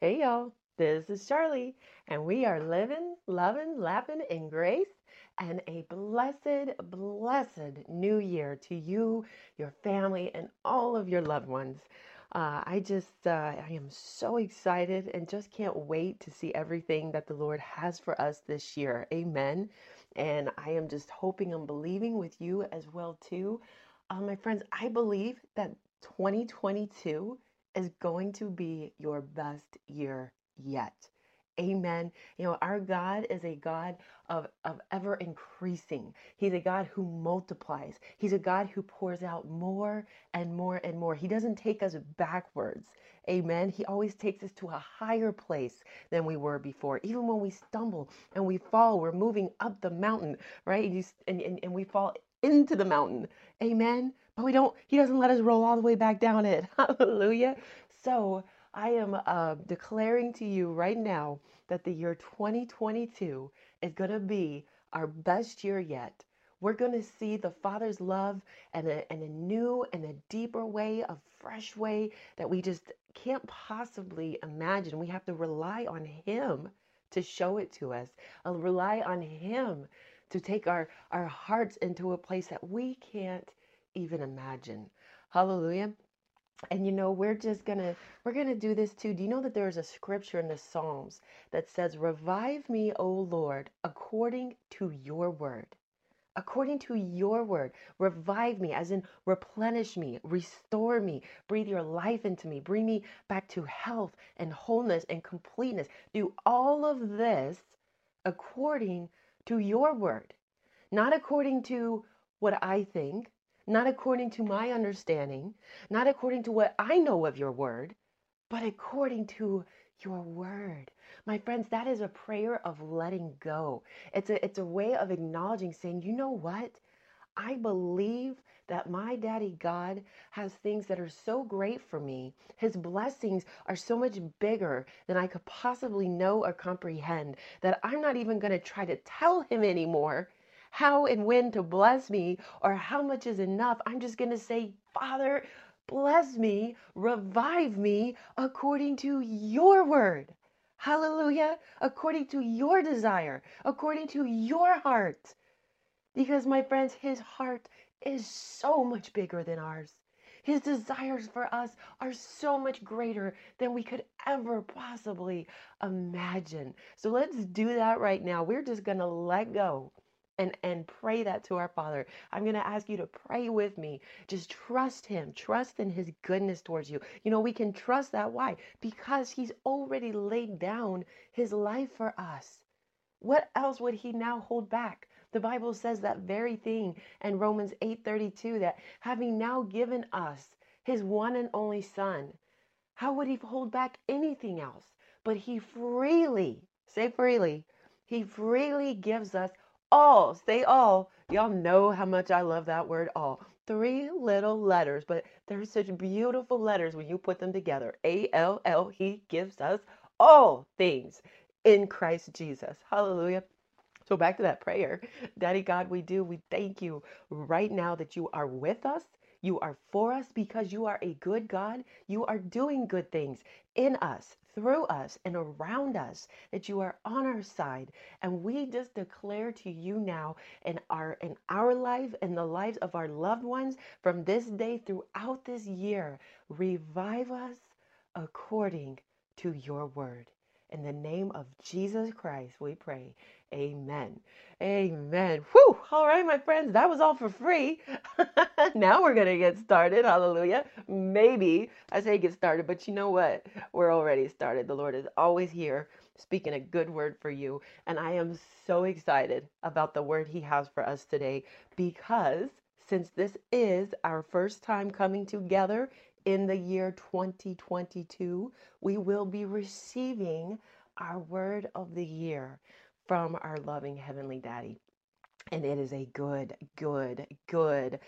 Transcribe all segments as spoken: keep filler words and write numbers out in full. Hey y'all, this is Charlie, and we are living, loving, laughing in grace, and a blessed, blessed new year to you, your family, and all of your loved ones. Uh, I just, uh, I am so excited and just can't wait to see everything that the Lord has for us this year. Amen. And I am just hoping and believing with you as well too. Uh, my friends, I believe that twenty twenty-two is going to be your best year yet. Amen. You know, our God is a God of, of ever increasing. He's a God who multiplies. He's a God who pours out more and more and more. He doesn't take us backwards. Amen. He always takes us to a higher place than we were before. Even when we stumble and we fall, we're moving up the mountain, right? And, you, and, and, and we fall into the mountain. Amen. But we don't, he doesn't let us roll all the way back down it. Hallelujah. So I am uh, declaring to you right now that the year twenty twenty-two is going to be our best year yet. We're going to see the Father's love and a, and a new and a deeper way, a fresh way that we just can't possibly imagine. We have to rely on him to show it to us. I'll rely on him to take our, our hearts into a place that we can't even imagine. Hallelujah. And you know, we're just gonna we're gonna do this too. Do you know that there is a scripture in the Psalms that says, "Revive me, O Lord, according to your word." According to your word, revive me, as in replenish me, restore me, breathe your life into me, bring me back to health and wholeness and completeness. Do all of this according to your word, not according to what I think, not according to my understanding, not according to what I know of your word, but according to your word. My friends, that is a prayer of letting go. It's a, it's a way of acknowledging, saying, you know what? I believe that my daddy God has things that are so great for me. His blessings are so much bigger than I could possibly know or comprehend, that I'm not even going to try to tell him anymore how and when to bless me or how much is enough. I'm just going to say, Father, bless me, revive me according to your word. Hallelujah. According to your desire, according to your heart. Because my friends, his heart is so much bigger than ours. His desires for us are so much greater than we could ever possibly imagine. So let's do that right now. We're just going to let go And, and pray that to our Father. I'm going to ask you to pray with me. Just trust him. Trust in his goodness towards you. You know, we can trust that. Why? Because he's already laid down his life for us. What else would he now hold back? The Bible says that very thing in Romans eight thirty-two, that having now given us his one and only Son, how would he hold back anything else? But he freely, say freely, he freely gives us all, say all. Y'all know how much I love that word all. Three little letters, but they're such beautiful letters when you put them together. A L L, he gives us all things in Christ Jesus. Hallelujah. So back to that prayer. Daddy God, we do. We thank you right now that you are with us. You are for us because you are a good God. You are doing good things in us, through us, and around us, that you are on our side. And we just declare to you now in our in our life and the lives of our loved ones from this day throughout this year, revive us according to your word. In the name of Jesus Christ, we pray. Amen. Amen. Whew. All right, my friends, that was all for free. Now we're going to get started. Hallelujah. Maybe I say get started, but you know what? We're already started. The Lord is always here speaking a good word for you. And I am so excited about the word he has for us today, because since this is our first time coming together in the year twenty twenty-two, we will be receiving our word of the year from our loving Heavenly Daddy. And it is a good, good, good,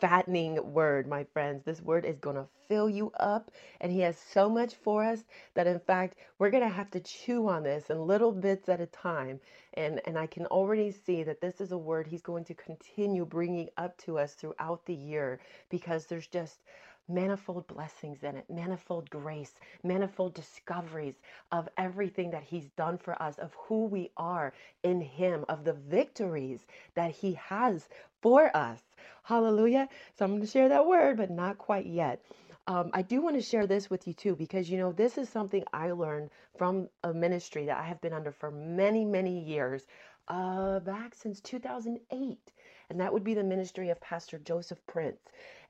fattening word, my friends. This word is going to fill you up, and he has so much for us that, in fact, we're going to have to chew on this in little bits at a time. And, and I can already see that this is a word he's going to continue bringing up to us throughout the year, because there's just manifold blessings in it, manifold grace, manifold discoveries of everything that he's done for us, of who we are in him, of the victories that he has for us. Hallelujah. So I'm going to share that word, but not quite yet. Um, I do want to share this with you too, because, you know, this is something I learned from a ministry that I have been under for many, many years, uh, back since two thousand eight. And that would be the ministry of Pastor Joseph Prince.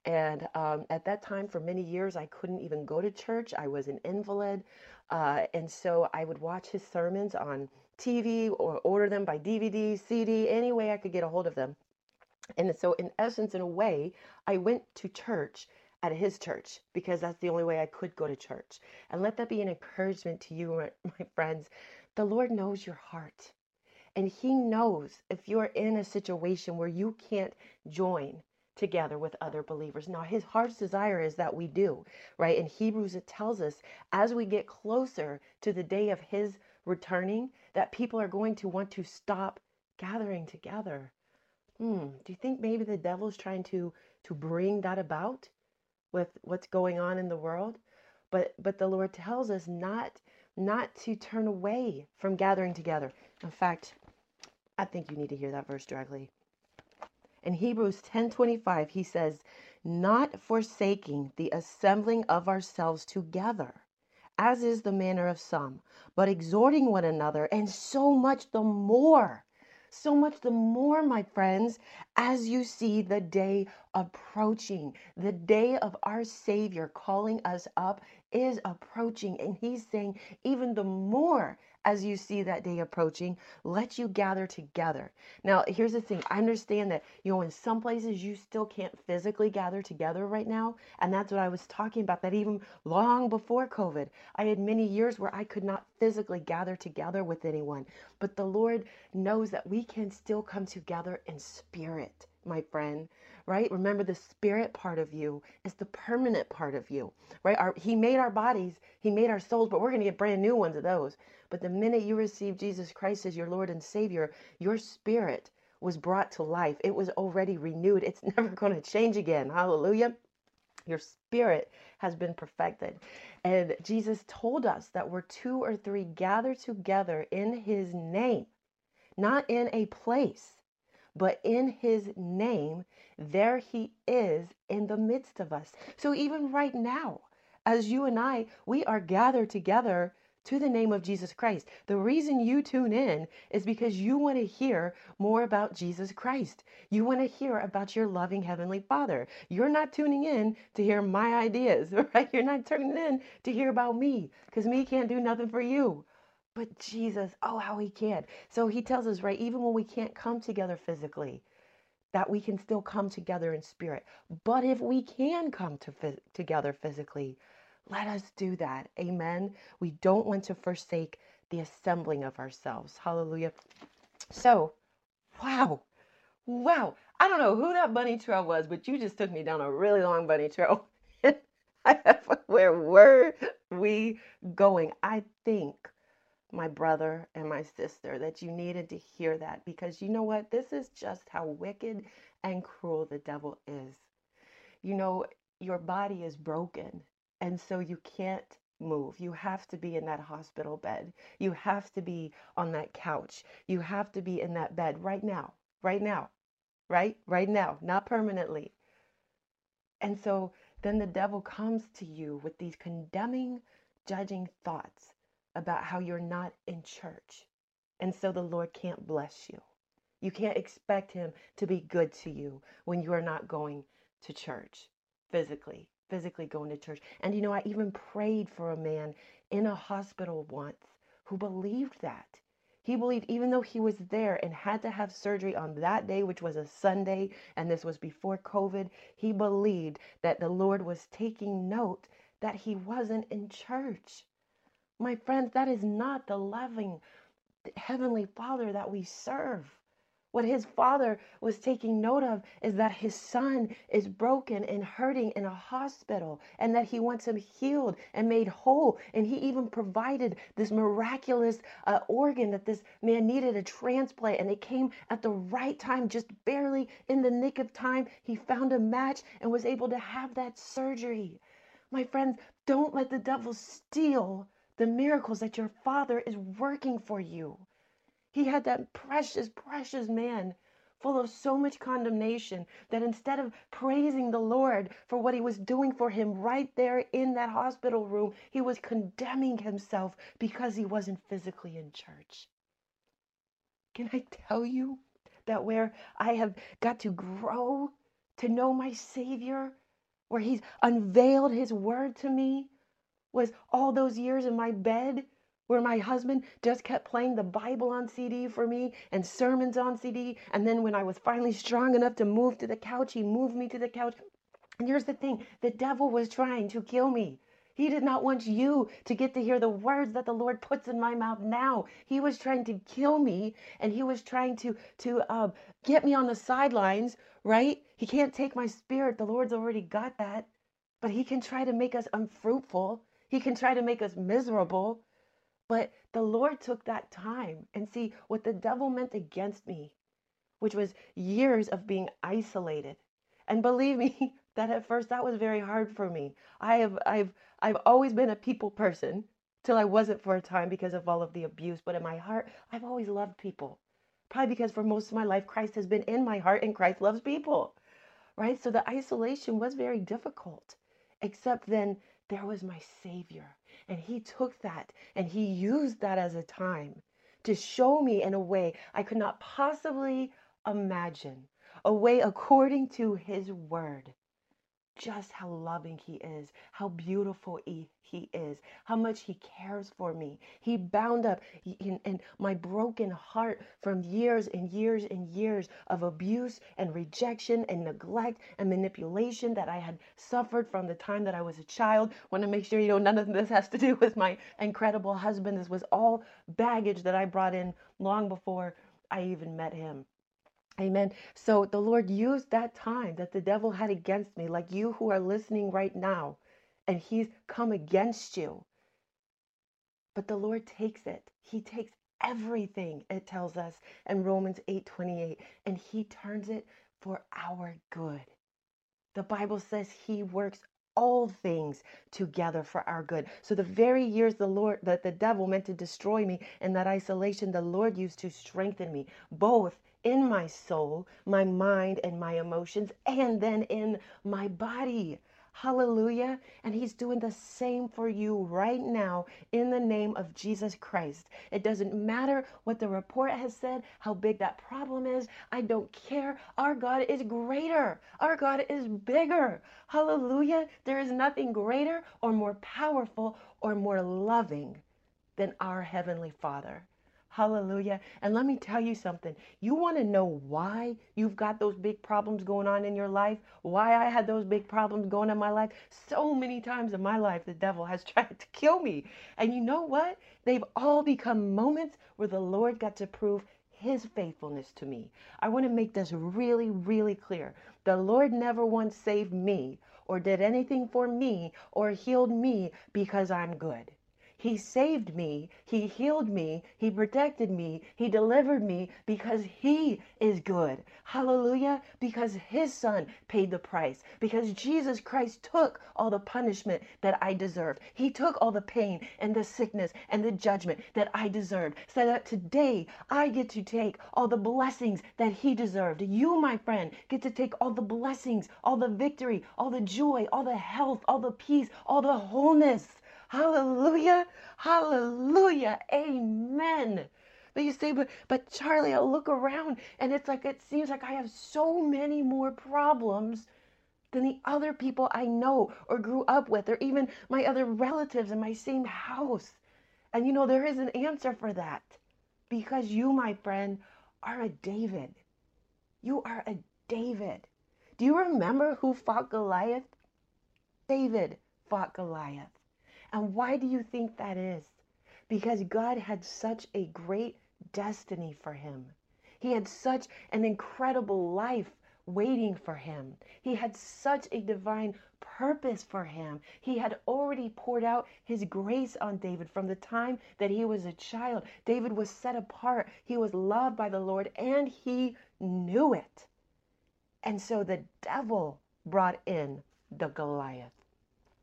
And um, at that time, for many years, I couldn't even go to church. I was an invalid. Uh, and so I would watch his sermons on T V or order them by D V D, C D, any way I could get a hold of them. And so in essence, in a way, I went to church at his church, because that's the only way I could go to church. And let that be an encouragement to you, my friends. The Lord knows your heart. And he knows if you're in a situation where you can't join together with other believers. Now, his heart's desire is that we do, right? In Hebrews, it tells us as we get closer to the day of his returning, that people are going to want to stop gathering together. Hmm. Do you think maybe the devil's trying to, to bring that about with what's going on in the world? But, but the Lord tells us not, not to turn away from gathering together. In fact, I think you need to hear that verse directly. In Hebrews ten twenty-five, he says, not forsaking the assembling of ourselves together, as is the manner of some, but exhorting one another, and so much the more, so much the more, my friends, as you see the day approaching. The day of our Savior calling us up is approaching, and he's saying, even the more as you see that day approaching, let you gather together. Now, here's the thing. I understand that, you know, in some places you still can't physically gather together right now. And that's what I was talking about, that even long before COVID, I had many years where I could not physically gather together with anyone. But the Lord knows that we can still come together in spirit, my friend, right? Remember, the spirit part of you is the permanent part of you, right? Our, he made our bodies, he made our souls, but we're going to get brand new ones of those. But the minute you receive Jesus Christ as your Lord and Savior, your spirit was brought to life. It was already renewed. It's never going to change again. Hallelujah. Your spirit has been perfected. And Jesus told us that we're two or three gathered together in his name, not in a place, but in his name, there he is in the midst of us. So even right now, as you and I, we are gathered together to the name of Jesus Christ. The reason you tune in is because you want to hear more about Jesus Christ. You want to hear about your loving Heavenly Father. You're not tuning in to hear my ideas, right? You're not tuning in to hear about me, because me can't do nothing for you. But Jesus, oh, how he can. So he tells us, right, even when we can't come together physically, that we can still come together in spirit. But if we can come to phys- together physically, let us do that. Amen. We don't want to forsake the assembling of ourselves. Hallelujah. So, wow. Wow. I don't know who that bunny trail was, but you just took me down a really long bunny trail. Where were we going? I think, my brother and my sister, that you needed to hear that, because you know what? This is just how wicked and cruel the devil is. You know, your body is broken, and so you can't move. You have to be in that hospital bed. You have to be on that couch. You have to be in that bed right now, right now, right? Right now, not permanently. And so then the devil comes to you with these condemning, judging thoughts about how you're not in church. And so the Lord can't bless you. You can't expect him to be good to you when you are not going to church physically, physically going to church. And you know, I even prayed for a man in a hospital once who believed that. He believed, even though he was there and had to have surgery on that day, which was a Sunday, and this was before COVID, he believed that the Lord was taking note that he wasn't in church. My friends, that is not the loving Heavenly Father that we serve. What his father was taking note of is that his son is broken and hurting in a hospital, and that he wants him healed and made whole. And he even provided this miraculous uh, organ that this man needed, a transplant, and it came at the right time, just barely in the nick of time. He found a match and was able to have that surgery. My friends, don't let the devil steal the miracles that your father is working for you. He had that precious, precious man full of so much condemnation that instead of praising the Lord for what he was doing for him right there in that hospital room, he was condemning himself because he wasn't physically in church. Can I tell you that where I have got to grow to know my Savior, where he's unveiled his word to me, was all those years in my bed where my husband just kept playing the Bible on C D for me and sermons on C D. And then when I was finally strong enough to move to the couch, he moved me to the couch. And here's the thing, the devil was trying to kill me. He did not want you to get to hear the words that the Lord puts in my mouth now. He was trying to kill me, and he was trying to, to uh, get me on the sidelines, right? He can't take my spirit. The Lord's already got that. But he can try to make us unfruitful. He can try to make us miserable. But the Lord took that time. And see, what the devil meant against me, which was years of being isolated. And believe me, that at first that was very hard for me. I have, I've, I've always been a people person, till I wasn't for a time because of all of the abuse. But in my heart, I've always loved people. Probably because for most of my life, Christ has been in my heart and Christ loves people, right? So the isolation was very difficult, except then there was my Savior. And he took that and he used that as a time to show me in a way I could not possibly imagine, a way according to his word, just how loving he is, how beautiful he, he is, how much he cares for me. He bound up in, in my broken heart from years and years and years of abuse and rejection and neglect and manipulation that I had suffered from the time that I was a child. Want to make sure you know none of this has to do with my incredible husband. This was all baggage that I brought in long before I even met him. Amen. So the Lord used that time that the devil had against me, like you who are listening right now, and he's come against you. But the Lord takes it. He takes everything, it tells us in Romans eight twenty-eight, and he turns it for our good. The Bible says he works all things together for our good. So the very years the Lord, that the devil meant to destroy me in that isolation, the Lord used to strengthen me, both in my soul, my mind, and my emotions, and then in my body. Hallelujah. And he's doing the same for you right now in the name of Jesus Christ. It doesn't matter what the report has said, how big that problem is. I don't care. Our God is greater. Our God is bigger. Hallelujah. There is nothing greater or more powerful or more loving than our Heavenly Father. Hallelujah. And let me tell you something. You want to know why you've got those big problems going on in your life? Why I had those big problems going on in my life? So many times in my life, the devil has tried to kill me. And you know what? They've all become moments where the Lord got to prove his faithfulness to me. I want to make this really, really clear. The Lord never once saved me or did anything for me or healed me because I'm good. He saved me, he healed me, he protected me, he delivered me because he is good. Hallelujah. Because his son paid the price, because Jesus Christ took all the punishment that I deserved. He took all the pain and the sickness and the judgment that I deserved, so that today I get to take all the blessings that he deserved. You, my friend, get to take all the blessings, all the victory, all the joy, all the health, all the peace, all the wholeness. Hallelujah. Hallelujah. Amen. But you say, but, but Charlie, I look around and it's like, it seems like I have so many more problems than the other people I know or grew up with, or even my other relatives in my same house. And you know, there is an answer for that, because you, my friend, are a David. You are a David. Do you remember who fought Goliath? David fought Goliath. And why do you think that is? Because God had such a great destiny for him. He had such an incredible life waiting for him. He had such a divine purpose for him. He had already poured out his grace on David from the time that he was a child. David was set apart. He was loved by the Lord, and he knew it. And so the devil brought in the Goliath.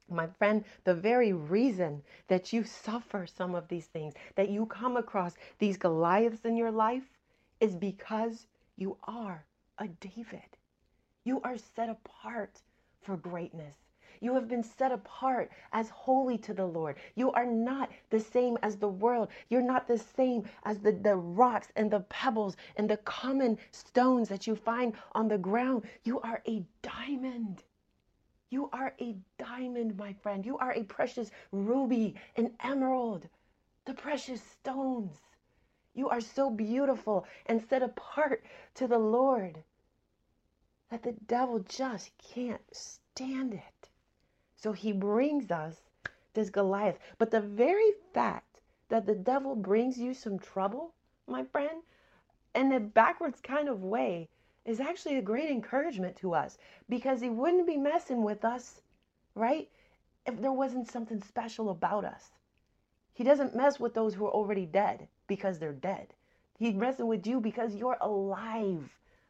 My friend, the very reason that you suffer some of these things, that you come across these Goliaths in your life, is because you are a David. You are set apart for greatness. You have been set apart as holy to the Lord. You are not the same as the world. You're not the same as the, the rocks and the pebbles and the common stones that you find on the ground. You are a diamond. You are a diamond, my friend. You are a precious ruby, an emerald, the precious stones. You are so beautiful and set apart to the Lord that the devil just can't stand it. So he brings us this Goliath. But the very fact that the devil brings you some trouble, my friend, in a backwards kind of way, is actually a great encouragement to us, because he wouldn't be messing with us, right, if there wasn't something special about us. He doesn't mess with those who are already dead because they're dead. He's messing with you because you're alive.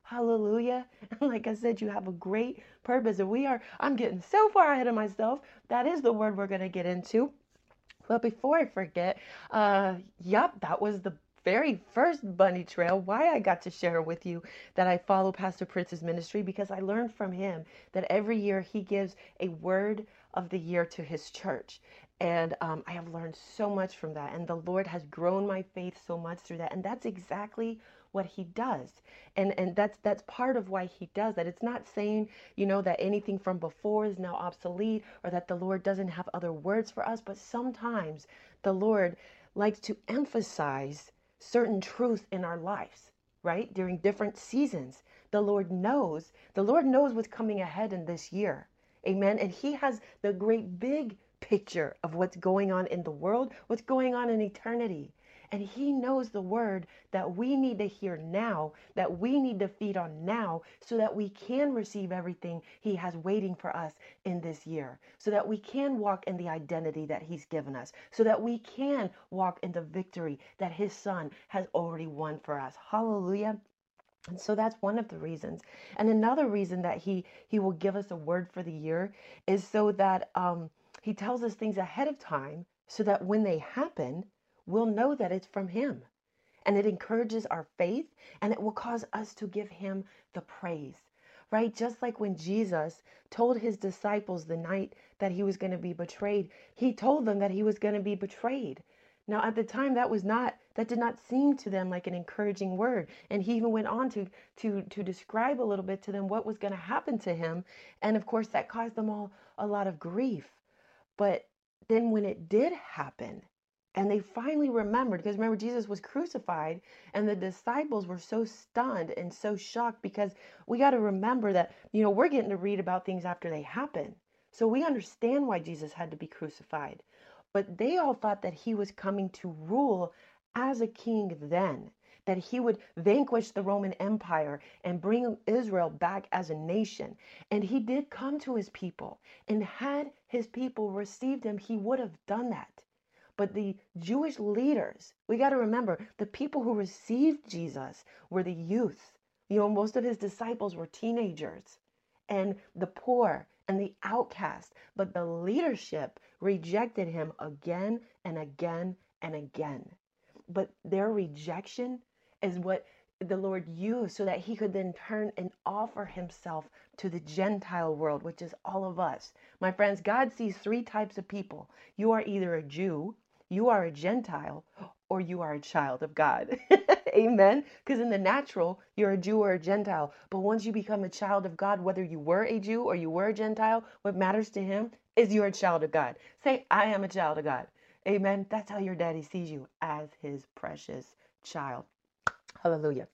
Hallelujah. And like I said, you have a great purpose. And we are, I'm getting so far ahead of myself. That is the word we're going to get into. But before I forget, uh, yep, that was the very first bunny trail why I got to share with you that I follow Pastor Prince's ministry, because I learned from him that every year he gives a word of the year to his church. And um, I have learned so much from that. And the Lord has grown my faith so much through that. And that's exactly what he does. And and that's that's part of why he does that. It's not saying, you know, that anything from before is now obsolete, or that the Lord doesn't have other words for us. But sometimes the Lord likes to emphasize certain truths in our lives, right? During different seasons, the Lord knows, the Lord knows what's coming ahead in this year. Amen. And he has the great big picture of what's going on in the world, what's going on in eternity. And he knows the word that we need to hear now, that we need to feed on now, so that we can receive everything he has waiting for us in this year, so that we can walk in the identity that he's given us, so that we can walk in the victory that his son has already won for us. Hallelujah. And so that's one of the reasons. And another reason that he he will give us a word for the year is so that um, he tells us things ahead of time, so that when they happen, we'll know that it's from him, and it encourages our faith, and it will cause us to give him the praise, right? Just like when Jesus told his disciples the night that he was going to be betrayed, he told them that he was going to be betrayed. Now, at the time, that was not, that did not seem to them like an encouraging word. And he even went on to, to, to describe a little bit to them what was going to happen to him. And of course, that caused them all a lot of grief. But then when it did happen, and they finally remembered, because remember, Jesus was crucified, and the disciples were so stunned and so shocked, because we got to remember that, you know, we're getting to read about things after they happen. So we understand why Jesus had to be crucified. But they all thought that he was coming to rule as a king then, that he would vanquish the Roman Empire and bring Israel back as a nation. And he did come to his people, and had his people received him, he would have done that. But the Jewish leaders, we got to remember, the people who received Jesus were the youth. You know, most of his disciples were teenagers, and the poor and the outcast. But the leadership rejected him again and again and again. But their rejection is what the Lord used so that he could then turn and offer himself to the Gentile world, which is all of us. My friends, God sees three types of people. You are either a Jew, you are a Gentile, or you are a child of God. Amen. Because in the natural, you're a Jew or a Gentile. But once you become a child of God, whether you were a Jew or you were a Gentile, what matters to him is you're a child of God. Say, I am a child of God. Amen. That's how your daddy sees you, as his precious child. Hallelujah.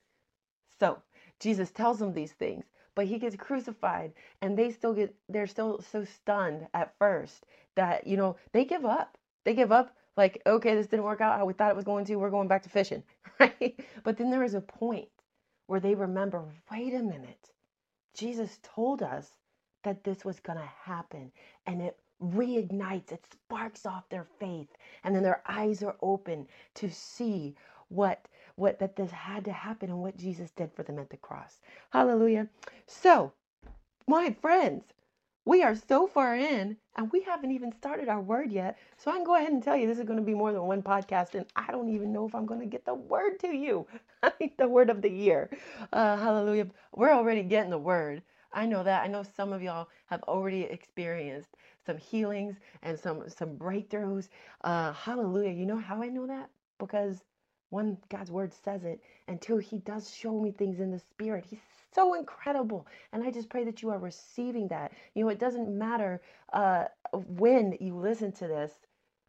So Jesus tells them these things, but he gets crucified, and they still get, they're still so stunned at first that, you know, they give up. They give up like, okay, this didn't work out how we thought it was going to. We're going back to fishing, right? But then there is a point where they remember, wait a minute, Jesus told us that this was going to happen, and it reignites, it sparks off their faith, and then their eyes are open to see what what that this had to happen and what Jesus did for them at the cross. Hallelujah. So, my friends, we are so far in and we haven't even started our word yet. So I can go ahead and tell you this is going to be more than one podcast, and I don't even know if I'm going to get the word to you. I need the word of the year. Uh, hallelujah. We're already getting the word. I know that. I know some of y'all have already experienced some healings and some, some breakthroughs. Uh, hallelujah. You know how I know that? Because one, God's word says it, and two, he does show me things in the spirit. He's so incredible. And I just pray that you are receiving that. You know, it doesn't matter uh, when you listen to this,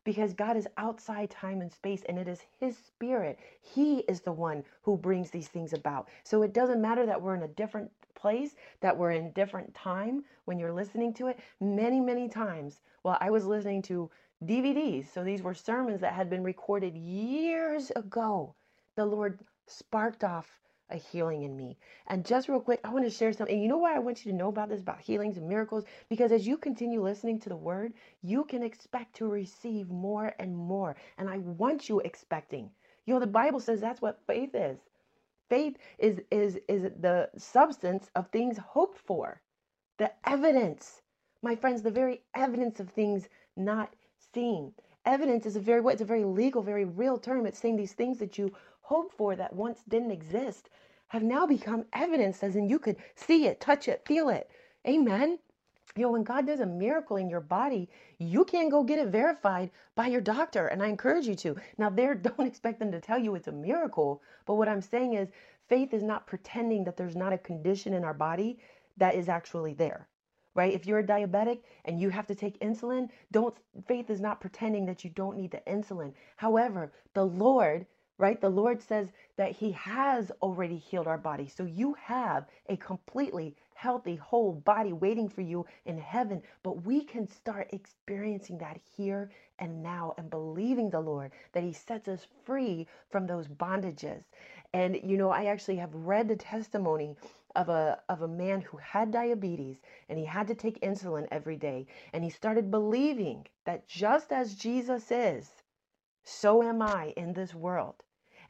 because God is outside time and space, and it is his spirit. He is the one who brings these things about. So it doesn't matter that we're in a different place, that we're in different time when you're listening to it. Many, many times, while I was listening to D V Ds, so these were sermons that had been recorded years ago, the Lord sparked off a healing in me. And just real quick, I want to share something. And you know why I want you to know about this, about healings and miracles? Because as you continue listening to the word, you can expect to receive more and more. And I want you expecting. You know, the Bible says that's what faith is. Faith is is is the substance of things hoped for, the evidence. My friends, the very evidence of things not seen. Evidence is a very, it's a very legal, very real term. It's saying these things that you hope for that once didn't exist have now become evidence, as in you could see it, touch it, feel it. Amen. You know, when God does a miracle in your body, you can't go get it verified by your doctor. And I encourage you to. Now, there, don't expect them to tell you it's a miracle. But what I'm saying is faith is not pretending that there's not a condition in our body that is actually there. Right? If you're a diabetic and you have to take insulin, don't, faith is not pretending that you don't need the insulin. However, the Lord, right? The Lord says that he has already healed our body. So you have a completely healthy, whole body waiting for you in heaven. But we can start experiencing that here and now and believing the Lord that he sets us free from those bondages. And, you know, I actually have read the testimony of a of a man who had diabetes, and he had to take insulin every day, and he started believing that just as Jesus is, so am I in this world.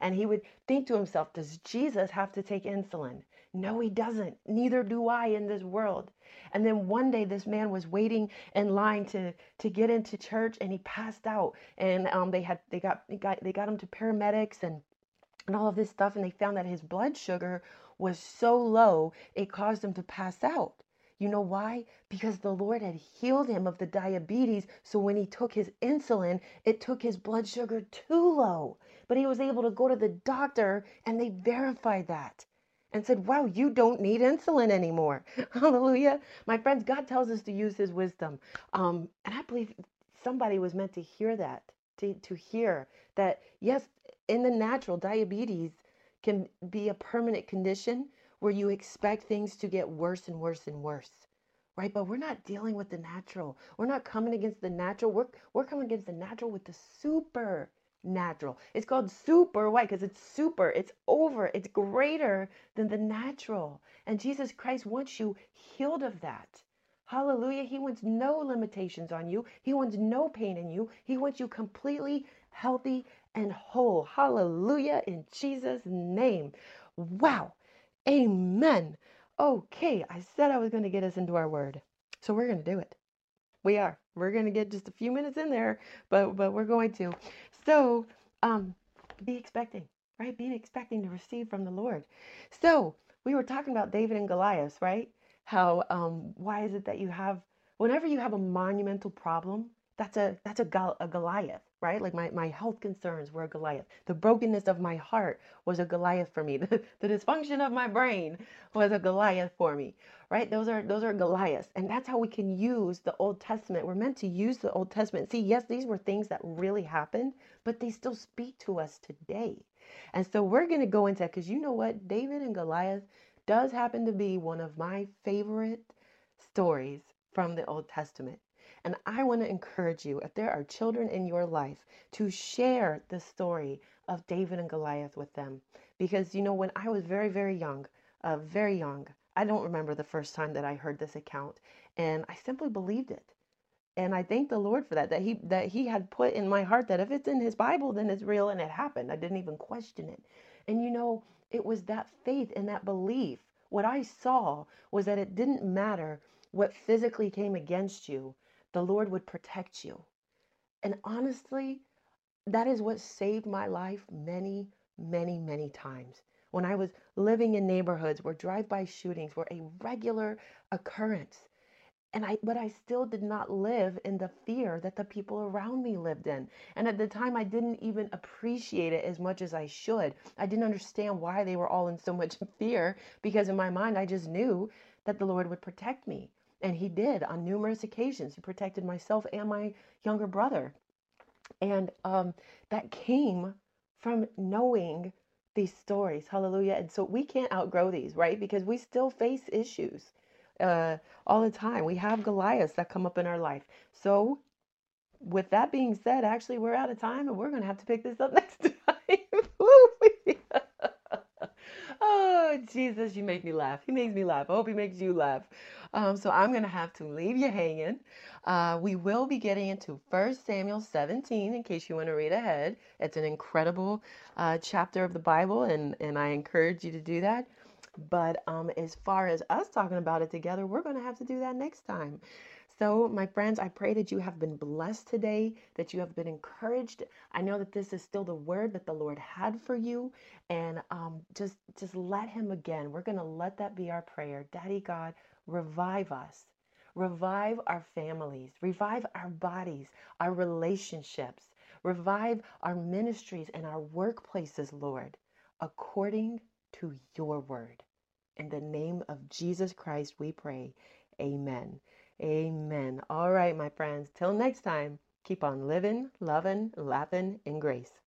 And he would think to himself, does Jesus have to take insulin? No, he doesn't. Neither do I in this world. And then one day this man was waiting in line to to get into church, and he passed out, and um they had they got they got they got him to paramedics and and all of this stuff, and they found that his blood sugar was so low, it caused him to pass out. You know why? Because the Lord had healed him of the diabetes. So when he took his insulin, it took his blood sugar too low. But he was able to go to the doctor, and they verified that and said, wow, you don't need insulin anymore. Hallelujah. My friends, God tells us to use his wisdom. Um, and I believe somebody was meant to hear that, to, to hear that, yes, in the natural, diabetes can be a permanent condition where you expect things to get worse and worse and worse, right? But we're not dealing with the natural. We're not coming against the natural. We're, we're coming against the natural with the supernatural. It's called super. Why? Because it's super. It's over. It's greater than the natural. And Jesus Christ wants you healed of that. Hallelujah. He wants no limitations on you. He wants no pain in you. He wants you completely healthy and whole. Hallelujah. In Jesus' name. Wow. Amen. Okay. I said I was going to get us into our word. So we're going to do it. We are. We're going to get just a few minutes in there, but, but we're going to. So, um, be expecting, right? Be expecting to receive from the Lord. So we were talking about David and Goliath, right? How, um, why is it that you have, whenever you have a monumental problem, that's a, that's a, Gol- a Goliath. Right? Like my, my health concerns were a Goliath. The brokenness of my heart was a Goliath for me. The, the dysfunction of my brain was a Goliath for me, right? Those are, those are Goliaths. And that's how we can use the Old Testament. We're meant to use the Old Testament. See, yes, these were things that really happened, but they still speak to us today. And so we're going to go into that, because you know what? David and Goliath does happen to be one of my favorite stories from the Old Testament. And I want to encourage you, if there are children in your life, to share the story of David and Goliath with them. Because, you know, when I was very, very young, uh, very young, I don't remember the first time that I heard this account, and I simply believed it. And I thank the Lord for that, that he that he had put in my heart that if it's in his Bible, then it's real and it happened. I didn't even question it. And, you know, it was that faith and that belief. What I saw was that it didn't matter what physically came against you, the Lord would protect you. And honestly, that is what saved my life many, many, many times. When I was living in neighborhoods where drive-by shootings were a regular occurrence, and I, but I still did not live in the fear that the people around me lived in. And at the time, I didn't even appreciate it as much as I should. I didn't understand why they were all in so much fear, because in my mind, I just knew that the Lord would protect me. And he did on numerous occasions. He protected myself and my younger brother. And um, that came from knowing these stories. Hallelujah. And so we can't outgrow these, right? Because we still face issues. Uh, all the time. We have Goliaths that come up in our life. So with that being said, actually, we're out of time and we're going to have to pick this up next time. Oh, Jesus, you make me laugh. He makes me laugh. I hope he makes you laugh. Um, so I'm going to have to leave you hanging. Uh, we will be getting into First Samuel seventeen in case you want to read ahead. It's an incredible uh, chapter of the Bible, and, and I encourage you to do that. But um, as far as us talking about it together, we're going to have to do that next time. So, my friends, I pray that you have been blessed today, that you have been encouraged. I know that this is still the word that the Lord had for you. And um, just, just let him again. We're going to let that be our prayer. Daddy God, revive us. Revive our families. Revive our bodies, our relationships. Revive our ministries and our workplaces, Lord, according to your word. In the name of Jesus Christ, we pray. Amen. Amen. All right, my friends. Till next time, keep on living, loving, laughing in grace.